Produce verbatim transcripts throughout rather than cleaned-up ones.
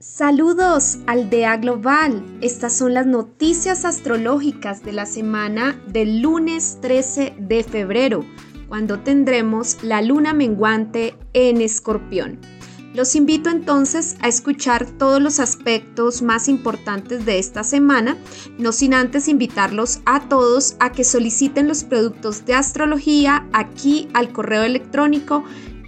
Saludos, Aldea Global. Estas son las noticias astrológicas de la semana del lunes trece de febrero, cuando tendremos la luna menguante en Escorpión. Los invito entonces a escuchar todos los aspectos más importantes de esta semana, no sin antes invitarlos a todos a que soliciten los productos de astrología aquí al correo electrónico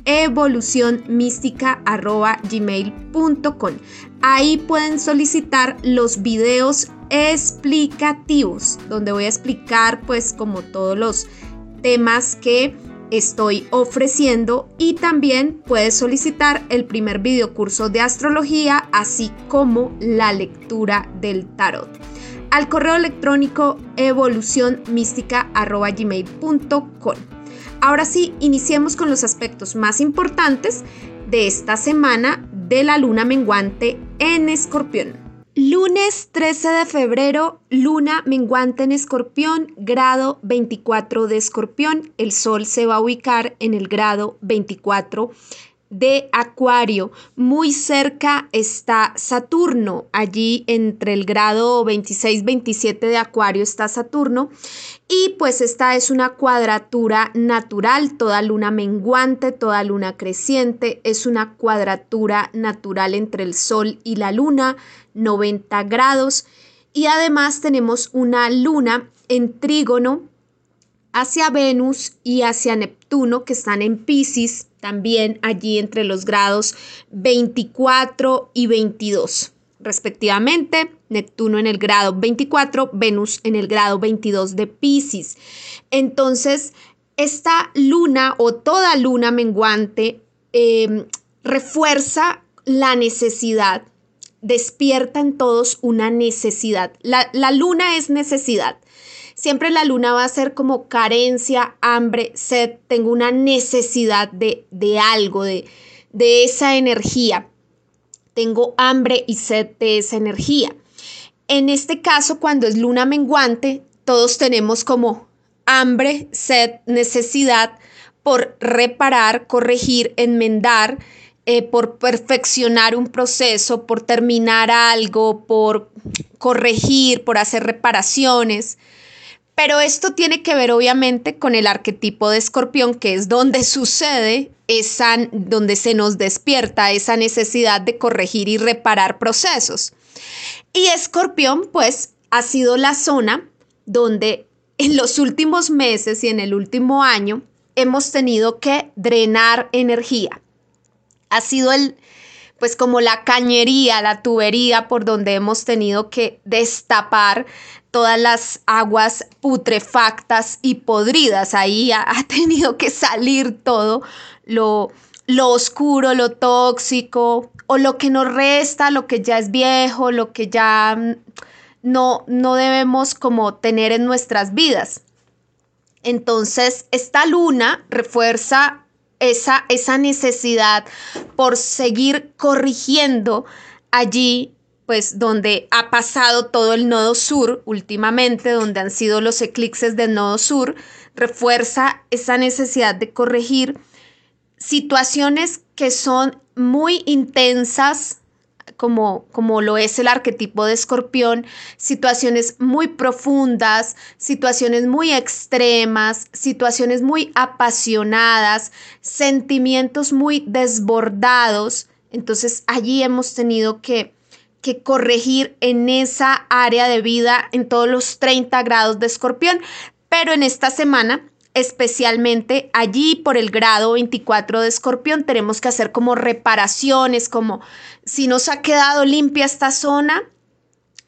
evolucionmística arroba gmail punto com. Ahí pueden solicitar los videos explicativos, donde voy a explicar pues como todos los temas que estoy ofreciendo, y también puedes solicitar el primer videocurso de astrología, así como la lectura del tarot, al correo electrónico evolucionmística arroba gmail punto com. Ahora sí, iniciemos con los aspectos más importantes de esta semana de la luna menguante en Escorpión. Lunes trece de febrero, luna menguante en Escorpión, grado veinticuatro de Escorpión. El sol se va a ubicar en el grado veinticuatro de Acuario. Muy cerca está Saturno, allí entre el grado veintiséis veintisiete de Acuario está Saturno, y pues esta es una cuadratura natural. Toda luna menguante, toda luna creciente es una cuadratura natural entre el sol y la luna, noventa grados, y además tenemos una luna en trígono hacia Venus y hacia Neptuno, que están en Piscis, también allí entre los grados veinticuatro y veintidós, respectivamente. Neptuno en el grado veinticuatro, Venus en el grado veintidós de Piscis. Entonces, esta luna o toda luna menguante eh, refuerza la necesidad, despierta en todos una necesidad. La, la luna es necesidad. Siempre la luna va a ser como carencia, hambre, sed. Tengo una necesidad de, de algo, de, de esa energía. Tengo hambre y sed de esa energía. En este caso, cuando es luna menguante, todos tenemos como hambre, sed, necesidad por reparar, corregir, enmendar, eh, por perfeccionar un proceso, por terminar algo, por corregir, por hacer reparaciones. Pero esto tiene que ver obviamente con el arquetipo de Escorpión, que es donde sucede, esa, donde se nos despierta esa necesidad de corregir y reparar procesos. Y Escorpión pues ha sido la zona donde en los últimos meses y en el último año hemos tenido que drenar energía. Ha sido el, pues como la cañería, la tubería por donde hemos tenido que destapar todas las aguas putrefactas y podridas. Ahí ha, ha tenido que salir todo lo, lo oscuro, lo tóxico, o lo que nos resta, lo que ya es viejo, lo que ya no, no debemos como tener en nuestras vidas. Entonces, esta luna refuerza esa, esa necesidad por seguir corrigiendo allí, pues donde ha pasado todo el nodo sur últimamente, donde han sido los eclipses del nodo sur. Refuerza esa necesidad de corregir situaciones que son muy intensas, como, como lo es el arquetipo de Escorpión, situaciones muy profundas, situaciones muy extremas, situaciones muy apasionadas, sentimientos muy desbordados. Entonces allí hemos tenido que que corregir en esa área de vida, en todos los treinta grados de Escorpión, pero en esta semana, especialmente allí por el grado veinticuatro de Escorpión, tenemos que hacer como reparaciones, como si nos ha quedado limpia esta zona,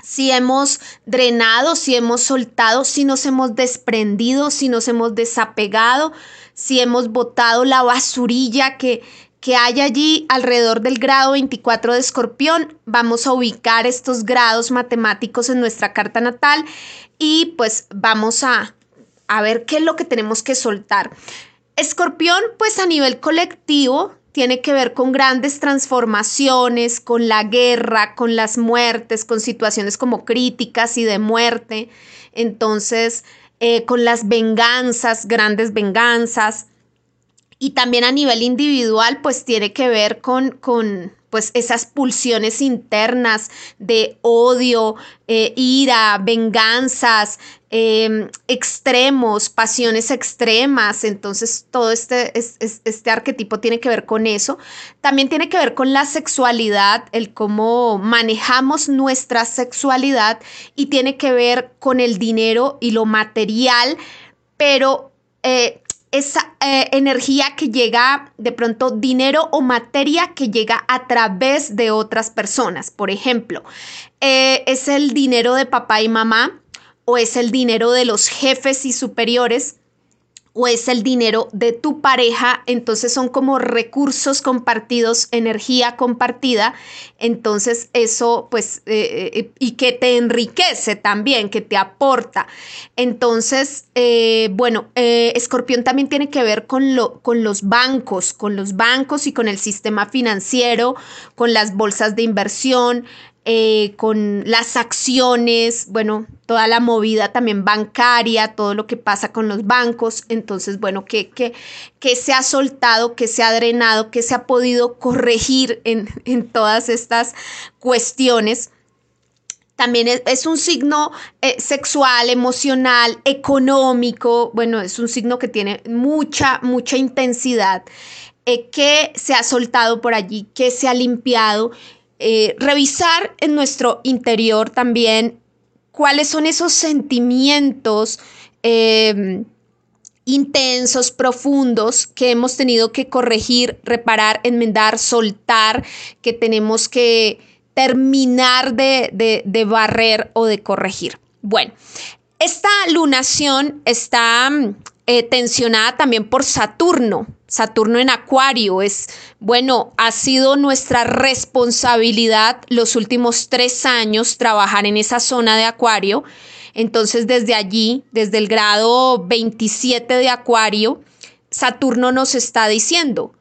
si hemos drenado, si hemos soltado, si nos hemos desprendido, si nos hemos desapegado, si hemos botado la basurilla que que hay allí alrededor del grado veinticuatro de Escorpión. Vamos a ubicar estos grados matemáticos en nuestra carta natal y pues vamos a, a ver qué es lo que tenemos que soltar. Escorpión pues a nivel colectivo tiene que ver con grandes transformaciones, con la guerra, con las muertes, con situaciones como críticas y de muerte. Entonces eh, con las venganzas, grandes venganzas. Y también a nivel individual, pues tiene que ver con, con, pues esas pulsiones internas de odio, eh, ira, venganzas, eh, extremos, pasiones extremas. Entonces todo este, es, es, este arquetipo tiene que ver con eso. También tiene que ver con la sexualidad, el cómo manejamos nuestra sexualidad, y tiene que ver con el dinero y lo material, pero eh, esa eh, energía que llega, de pronto dinero o materia que llega a través de otras personas. Por ejemplo, eh, es el dinero de papá y mamá, o es el dinero de los jefes y superiores, o es el dinero de tu pareja. Entonces son como recursos compartidos, energía compartida. Entonces eso pues, eh, y que te enriquece también, que te aporta. Entonces, eh, bueno, eh, Escorpión también tiene que ver con, lo, con los bancos, con los bancos y con el sistema financiero, con las bolsas de inversión, Eh, con las acciones, bueno, toda la movida también bancaria, todo lo que pasa con los bancos. Entonces, bueno, que, que, que se ha soltado, que se ha drenado, que se ha podido corregir en, en todas estas cuestiones. También es, es un signo eh, sexual, emocional, económico. Bueno, es un signo que tiene mucha, mucha intensidad, eh, que se ha soltado por allí, que se ha limpiado. Eh, revisar en nuestro interior también cuáles son esos sentimientos eh, intensos, profundos, que hemos tenido que corregir, reparar, enmendar, soltar, que tenemos que terminar de, de, de barrer o de corregir. Bueno, esta lunación está eh, tensionada también por Saturno. Saturno en Acuario es, bueno, ha sido nuestra responsabilidad los últimos tres años trabajar en esa zona de Acuario. Entonces, desde allí, desde el grado veintisiete de Acuario, Saturno nos está diciendo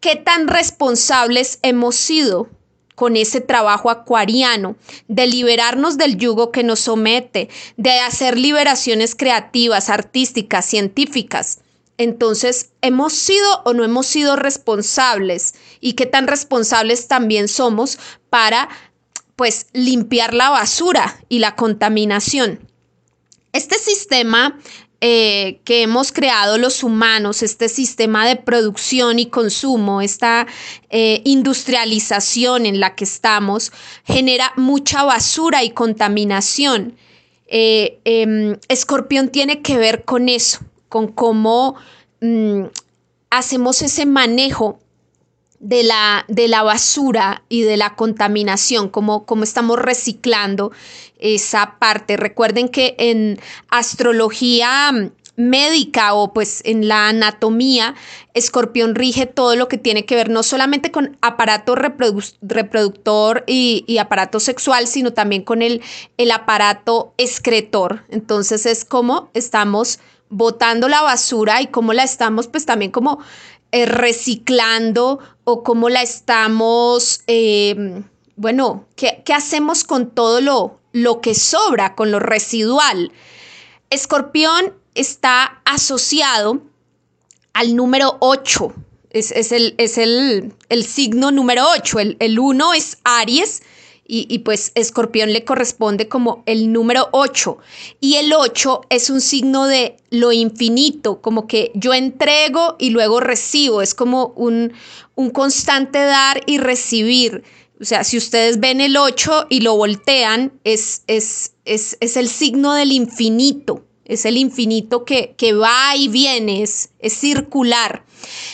qué tan responsables hemos sido con ese trabajo acuariano, de liberarnos del yugo que nos somete, de hacer liberaciones creativas, artísticas, científicas. Entonces, ¿hemos sido o no hemos sido responsables? ¿Y qué tan responsables también somos para, pues, limpiar la basura y la contaminación? Este sistema eh, que hemos creado los humanos, este sistema de producción y consumo, esta eh, industrialización en la que estamos, genera mucha basura y contaminación. Eh, eh, Escorpión tiene que ver con eso, con cómo mmm, hacemos ese manejo de la, de la basura y de la contaminación, cómo, cómo estamos reciclando esa parte. Recuerden que en astrología médica, o pues en la anatomía, Escorpión rige todo lo que tiene que ver no solamente con aparato reprodu reproductor y, y aparato sexual, sino también con el, el aparato excretor. Entonces es como estamos botando la basura y cómo la estamos pues también como eh, reciclando, o cómo la estamos, eh, bueno, ¿qué, qué hacemos con todo lo, lo que sobra, con lo residual? Escorpión está asociado al número ocho, es, es, el, es el, el signo número ocho, el uno es Aries, Y, y pues Escorpión le corresponde como el número ocho. Y el ocho es un signo de lo infinito, como que yo entrego y luego recibo. Es como un, un constante dar y recibir. O sea, si ustedes ven el ocho y lo voltean, es, es, es, es el signo del infinito. Es el infinito que, que va y viene, es, es circular.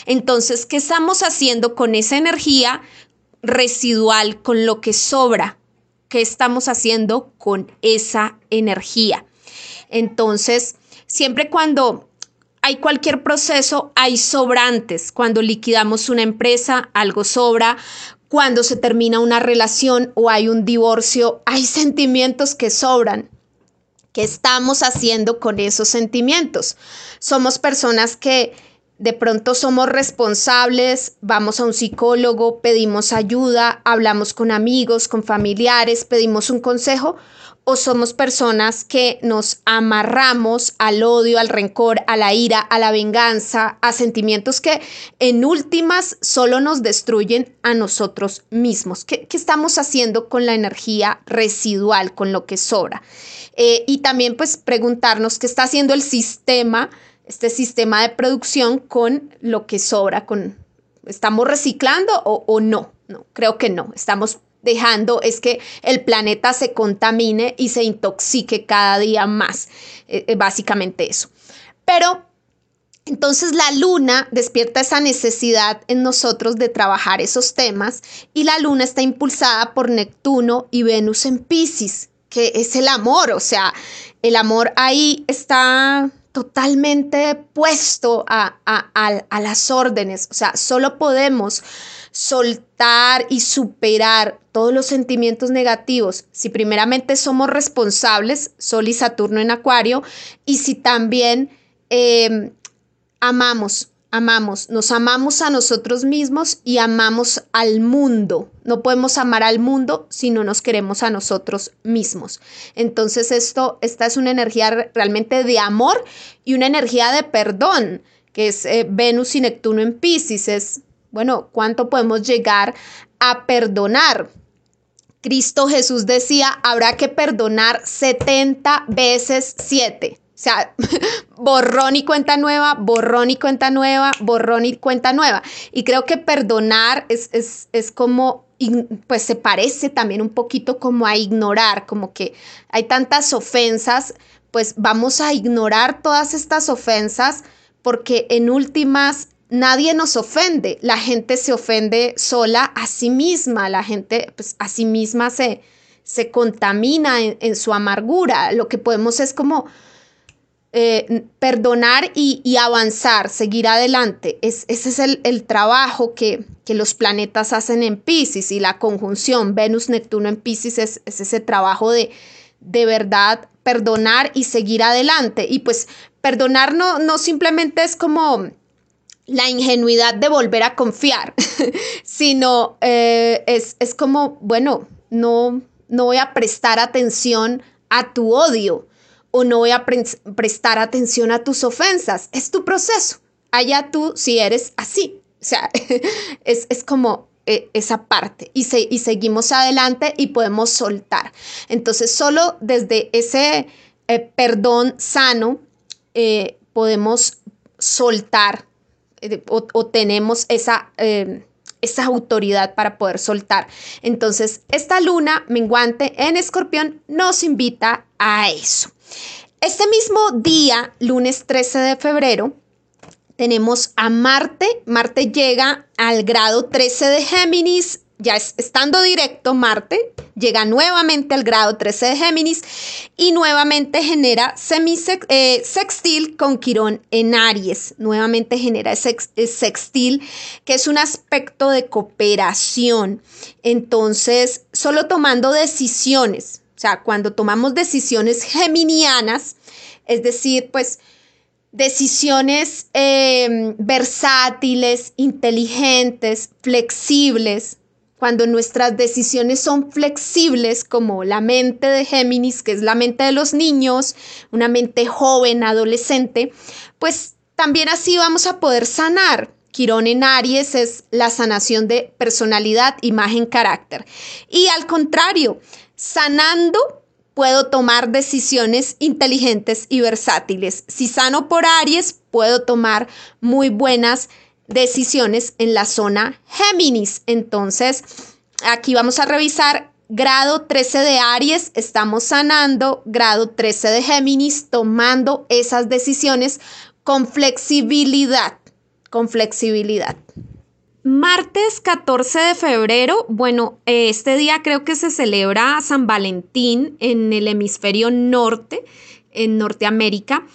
Entonces, ¿qué estamos haciendo con esa energía residual, con lo que sobra? ¿Qué estamos haciendo con esa energía? Entonces, siempre cuando hay cualquier proceso, hay sobrantes. Cuando liquidamos una empresa, algo sobra. Cuando se termina una relación o hay un divorcio, hay sentimientos que sobran. ¿Qué estamos haciendo con esos sentimientos? Somos personas que de pronto somos responsables, vamos a un psicólogo, pedimos ayuda, hablamos con amigos, con familiares, pedimos un consejo, o somos personas que nos amarramos al odio, al rencor, a la ira, a la venganza, a sentimientos que en últimas solo nos destruyen a nosotros mismos. ¿Qué, qué estamos haciendo con la energía residual, con lo que sobra? Eh, y también pues preguntarnos qué está haciendo el sistema, este sistema de producción con lo que sobra, con, ¿estamos reciclando o, o no? No, creo que no, estamos dejando es que el planeta se contamine y se intoxique cada día más, eh, básicamente eso. Pero entonces la luna despierta esa necesidad en nosotros de trabajar esos temas, y la luna está impulsada por Neptuno y Venus en Piscis, que es el amor, o sea, el amor ahí está totalmente puesto a, a, a, a las órdenes, o sea, solo podemos soltar y superar todos los sentimientos negativos si primeramente somos responsables, Sol y Saturno en Acuario, y si también eh, amamos, amamos, nos amamos a nosotros mismos y amamos al mundo. No podemos amar al mundo si no nos queremos a nosotros mismos. Entonces esto, esta es una energía realmente de amor y una energía de perdón, que es eh, Venus y Neptuno en Piscis, es bueno, ¿cuánto podemos llegar a perdonar? Cristo Jesús decía, habrá que perdonar setenta veces siete. O sea, borrón y cuenta nueva, borrón y cuenta nueva, borrón y cuenta nueva. Y creo que perdonar es, es, es como, pues se parece también un poquito como a ignorar, como que hay tantas ofensas, pues vamos a ignorar todas estas ofensas porque en últimas nadie nos ofende, la gente se ofende sola a sí misma, la gente pues, a sí misma se, se contamina en, en su amargura. Lo que podemos es como eh, perdonar y, y avanzar, seguir adelante. Es, ese es el, el trabajo que, que los planetas hacen en Piscis, y la conjunción Venus-Neptuno en Piscis es, es ese trabajo de, de verdad perdonar y seguir adelante. Y pues perdonar no, no simplemente es como la ingenuidad de volver a confiar, sino eh, es, es como, bueno, no, no voy a prestar atención a tu odio, o no voy a pre prestar atención a tus ofensas. Es tu proceso. Allá tú si eres así. O sea, es, es como eh, esa parte. Y, se, y seguimos adelante y podemos soltar. Entonces, solo desde ese eh, perdón sano eh, podemos soltar. O, o tenemos esa, eh, esa autoridad para poder soltar. Entonces, esta luna menguante en Escorpión nos invita a eso. Este mismo día, lunes trece de febrero, tenemos a Marte. Marte llega al grado trece de Géminis. Ya es, estando directo Marte, llega nuevamente al grado trece de Géminis y nuevamente genera semisex, eh, sextil con Quirón en Aries. Nuevamente genera sex, sextil, que es un aspecto de cooperación. Entonces, solo tomando decisiones, o sea, cuando tomamos decisiones geminianas, es decir, pues, decisiones eh, versátiles, inteligentes, flexibles. Cuando nuestras decisiones son flexibles, como la mente de Géminis, que es la mente de los niños, una mente joven, adolescente, pues también así vamos a poder sanar. Quirón en Aries es la sanación de personalidad, imagen, carácter. Y al contrario, sanando puedo tomar decisiones inteligentes y versátiles. Si sano por Aries, puedo tomar muy buenas decisiones. Decisiones en la zona Géminis. Entonces, aquí vamos a revisar grado trece de Aries, estamos sanando, grado trece de Géminis, tomando esas decisiones con flexibilidad, con flexibilidad. Martes catorce de febrero, bueno, este día creo que se celebra San Valentín en el hemisferio norte, en Norteamérica.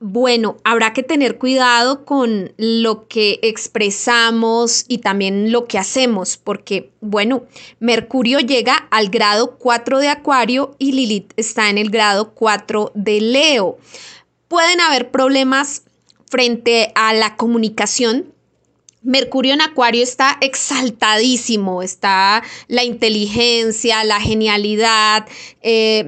Bueno, habrá que tener cuidado con lo que expresamos y también lo que hacemos, porque, bueno, Mercurio llega al grado cuatro de Acuario y Lilith está en el grado cuatro de Leo. Pueden haber problemas frente a la comunicación, Mercurio en Acuario está exaltadísimo, está la inteligencia, la genialidad, eh,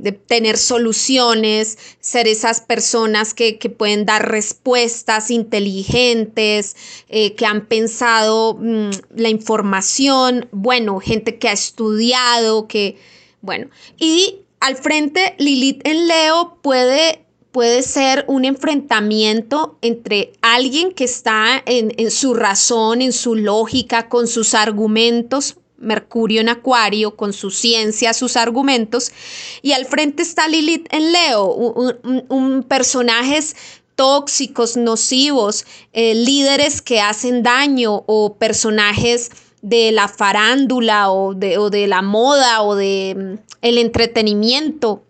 de tener soluciones, ser esas personas que, que pueden dar respuestas inteligentes, eh, que han pensado mm, la información, bueno, gente que ha estudiado, que, bueno. Y al frente, Lilith en Leo puede... puede ser un enfrentamiento entre alguien que está en, en su razón, en su lógica, con sus argumentos, Mercurio en Acuario, con su ciencia, sus argumentos, y al frente está Lilith en Leo, un, un, un personajes tóxicos, nocivos, eh, líderes que hacen daño o personajes de la farándula o de, o de la moda o de el entretenimiento.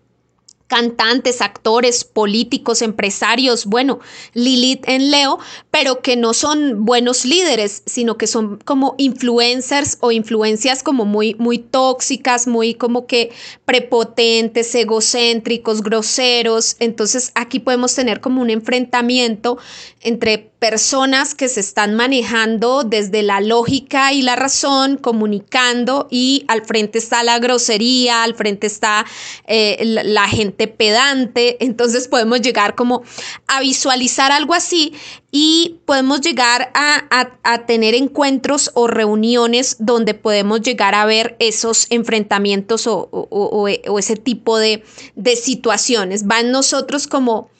Cantantes, actores, políticos, empresarios, bueno, Lilith en Leo, pero que no son buenos líderes, sino que son como influencers o influencias como muy, muy tóxicas, muy como que prepotentes, egocéntricos, groseros. Entonces aquí podemos tener como un enfrentamiento entre personas que se están manejando desde la lógica y la razón, comunicando, y al frente está la grosería, al frente está eh, la gente pedante. Entonces podemos llegar como a visualizar algo así y podemos llegar a, a, a tener encuentros o reuniones donde podemos llegar a ver esos enfrentamientos o, o, o, o ese tipo de, de situaciones. Va en nosotros como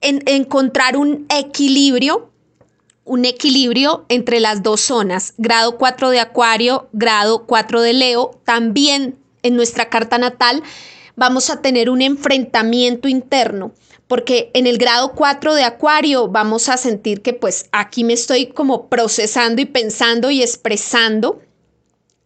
en, encontrar un equilibrio, un equilibrio entre las dos zonas, grado cuatro de Acuario, grado cuatro de Leo. También en nuestra carta natal vamos a tener un enfrentamiento interno, porque en el grado cuatro de Acuario vamos a sentir que pues aquí me estoy como procesando y pensando y expresando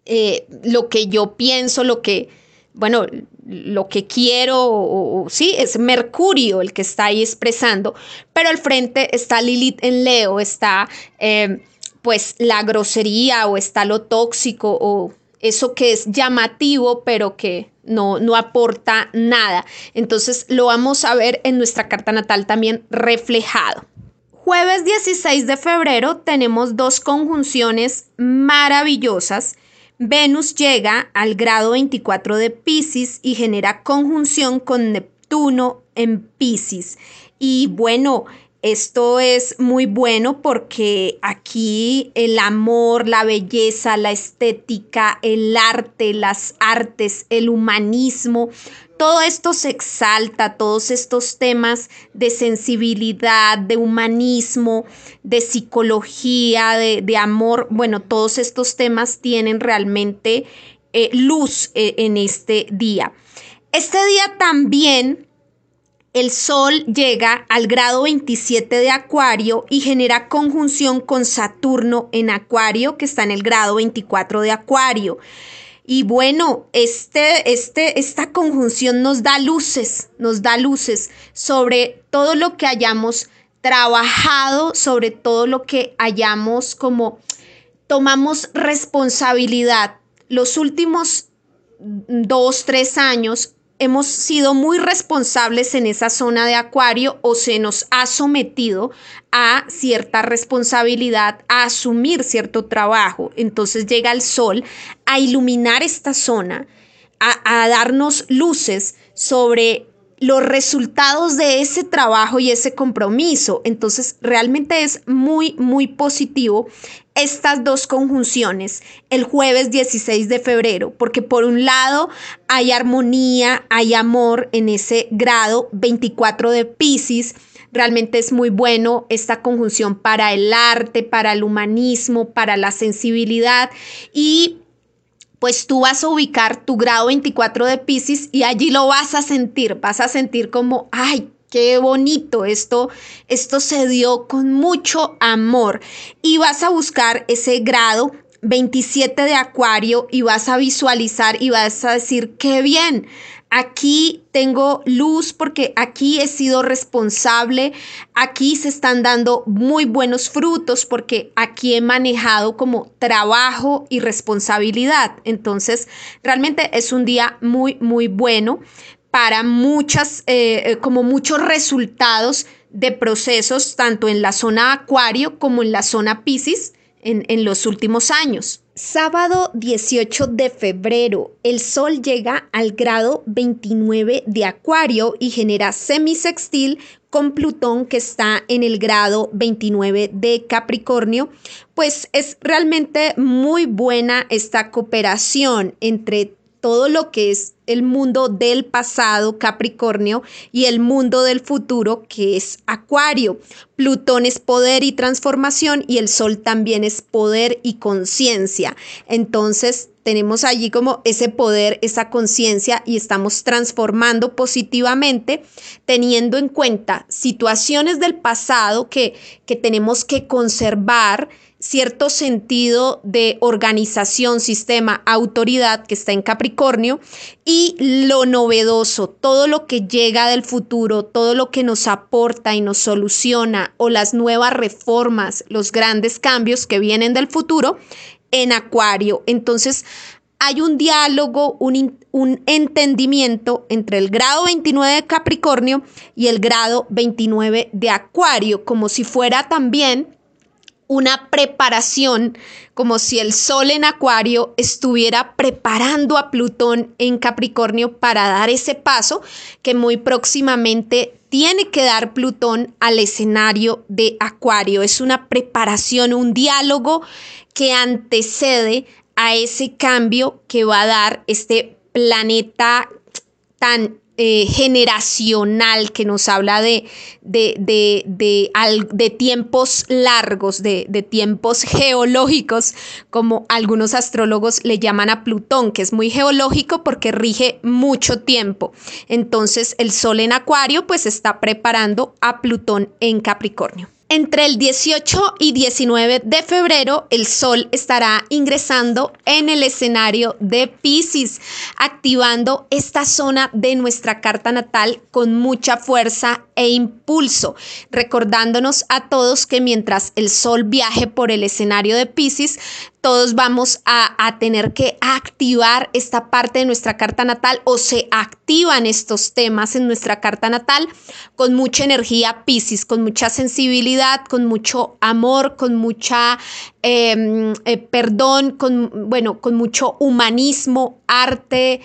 eh, lo que yo pienso, lo que, bueno, lo que quiero, o, o, sí, es Mercurio el que está ahí expresando, pero al frente está Lilith en Leo, está eh, pues la grosería o está lo tóxico o eso que es llamativo pero que no, no aporta nada. Entonces lo vamos a ver en nuestra carta natal también reflejado. Jueves dieciséis de febrero tenemos dos conjunciones maravillosas. Venus llega al grado veinticuatro de Piscis y genera conjunción con Neptuno en Piscis. Y bueno, esto es muy bueno porque aquí el amor, la belleza, la estética, el arte, las artes, el humanismo, todo esto se exalta, todos estos temas de sensibilidad, de humanismo, de psicología, de, de amor, bueno, todos estos temas tienen realmente eh, luz eh, en este día. Este día también el Sol llega al grado veintisiete de Acuario y genera conjunción con Saturno en Acuario, que está en el grado veinticuatro de Acuario. Y bueno, este, este, esta conjunción nos da luces, nos da luces sobre todo lo que hayamos trabajado, sobre todo lo que hayamos como tomamos responsabilidad. Los últimos dos, tres años hemos sido muy responsables en esa zona de Acuario o se nos ha sometido a cierta responsabilidad, a asumir cierto trabajo. Entonces llega el Sol a iluminar esta zona, a, a darnos luces sobre los resultados de ese trabajo y ese compromiso. Entonces realmente es muy, muy positivo estas dos conjunciones el jueves dieciséis de febrero, porque por un lado hay armonía, hay amor en ese grado veinticuatro de Piscis. Realmente es muy bueno esta conjunción para el arte, para el humanismo, para la sensibilidad, y pues tú vas a ubicar tu grado veinticuatro de Piscis y allí lo vas a sentir, vas a sentir como, ay, qué bonito, esto, esto se dio con mucho amor. Y vas a buscar ese grado veintisiete de Acuario y vas a visualizar y vas a decir, qué bien, aquí tengo luz porque aquí he sido responsable, aquí se están dando muy buenos frutos porque aquí he manejado como trabajo y responsabilidad. Entonces, realmente es un día muy, muy bueno para muchas, eh, como muchos resultados de procesos tanto en la zona Acuario como en la zona Piscis en, en los últimos años. Sábado dieciocho de febrero, el Sol llega al grado veintinueve de Acuario y genera semisextil con Plutón, que está en el grado veintinueve de Capricornio. Pues es realmente muy buena esta cooperación entre todo lo que es el mundo del pasado, Capricornio, y el mundo del futuro, que es Acuario. Plutón es poder y transformación, y el Sol también es poder y conciencia. Entonces, tenemos allí como ese poder, esa conciencia, y estamos transformando positivamente, teniendo en cuenta situaciones del pasado que, que tenemos que conservar, cierto sentido de organización, sistema, autoridad, que está en Capricornio, y lo novedoso, todo lo que llega del futuro, todo lo que nos aporta y nos soluciona, o las nuevas reformas, los grandes cambios que vienen del futuro, en Acuario. Entonces, hay un diálogo, un, un entendimiento entre el grado veintinueve de Capricornio y el grado veintinueve de Acuario, como si fuera también una preparación, como si el Sol en Acuario estuviera preparando a Plutón en Capricornio para dar ese paso que muy próximamente tiene que dar Plutón al escenario de Acuario. Es una preparación, un diálogo que antecede a ese cambio que va a dar este planeta tan Eh, generacional, que nos habla de, de, de, de, de, de tiempos largos, de, de tiempos geológicos, como algunos astrólogos le llaman a Plutón, que es muy geológico porque rige mucho tiempo. Entonces, el Sol en Acuario pues está preparando a Plutón en Capricornio. Entre el dieciocho y diecinueve de febrero, el Sol estará ingresando en el escenario de Piscis, activando esta zona de nuestra carta natal con mucha fuerza e impulso, recordándonos a todos que mientras el Sol viaje por el escenario de Piscis, todos vamos a, a tener que activar esta parte de nuestra carta natal, o se activan estos temas en nuestra carta natal con mucha energía Piscis, con mucha sensibilidad, con mucho amor, con mucha eh, eh, perdón, con, bueno, con mucho humanismo, arte,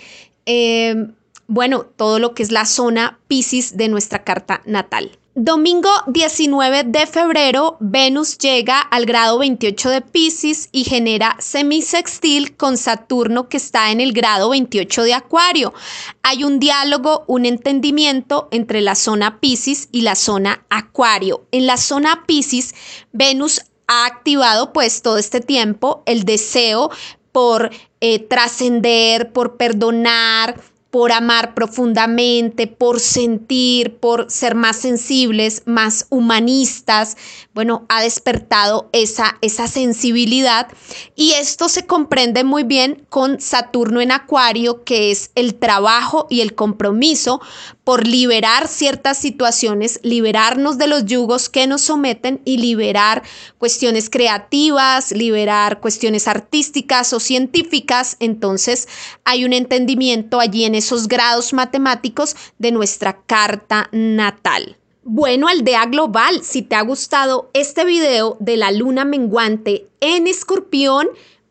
eh, bueno, todo lo que es la zona Piscis de nuestra carta natal. Domingo diecinueve de febrero, Venus llega al grado veintiocho de Piscis y genera semisextil con Saturno, que está en el grado veintiocho de Acuario. Hay un diálogo, un entendimiento entre la zona Piscis y la zona Acuario. En la zona Piscis, Venus ha activado pues todo este tiempo el deseo por eh, trascender, por perdonar, por amar profundamente, por sentir, por ser más sensibles, más humanistas. Bueno, ha despertado esa, esa sensibilidad, y esto se comprende muy bien con Saturno en Acuario, que es el trabajo y el compromiso por liberar ciertas situaciones, liberarnos de los yugos que nos someten y liberar cuestiones creativas, liberar cuestiones artísticas o científicas. Entonces, hay un entendimiento allí en esos grados matemáticos de nuestra carta natal. Bueno, Aldea Global, si te ha gustado este video de la luna menguante en Escorpión,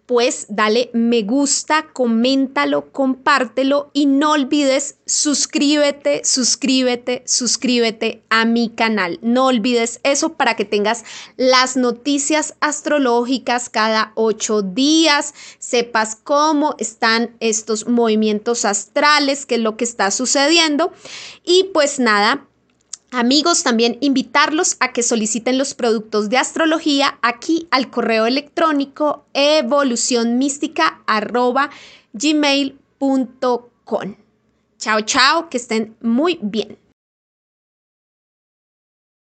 pues dale me gusta, coméntalo, compártelo, y no olvides suscríbete, suscríbete, suscríbete a mi canal. No olvides eso para que tengas las noticias astrológicas cada ocho días, sepas cómo están estos movimientos astrales, qué es lo que está sucediendo. Y pues nada, amigos, también invitarlos a que soliciten los productos de astrología aquí al correo electrónico evolucionmistica arroba gmail punto com. Chao, chao, que estén muy bien.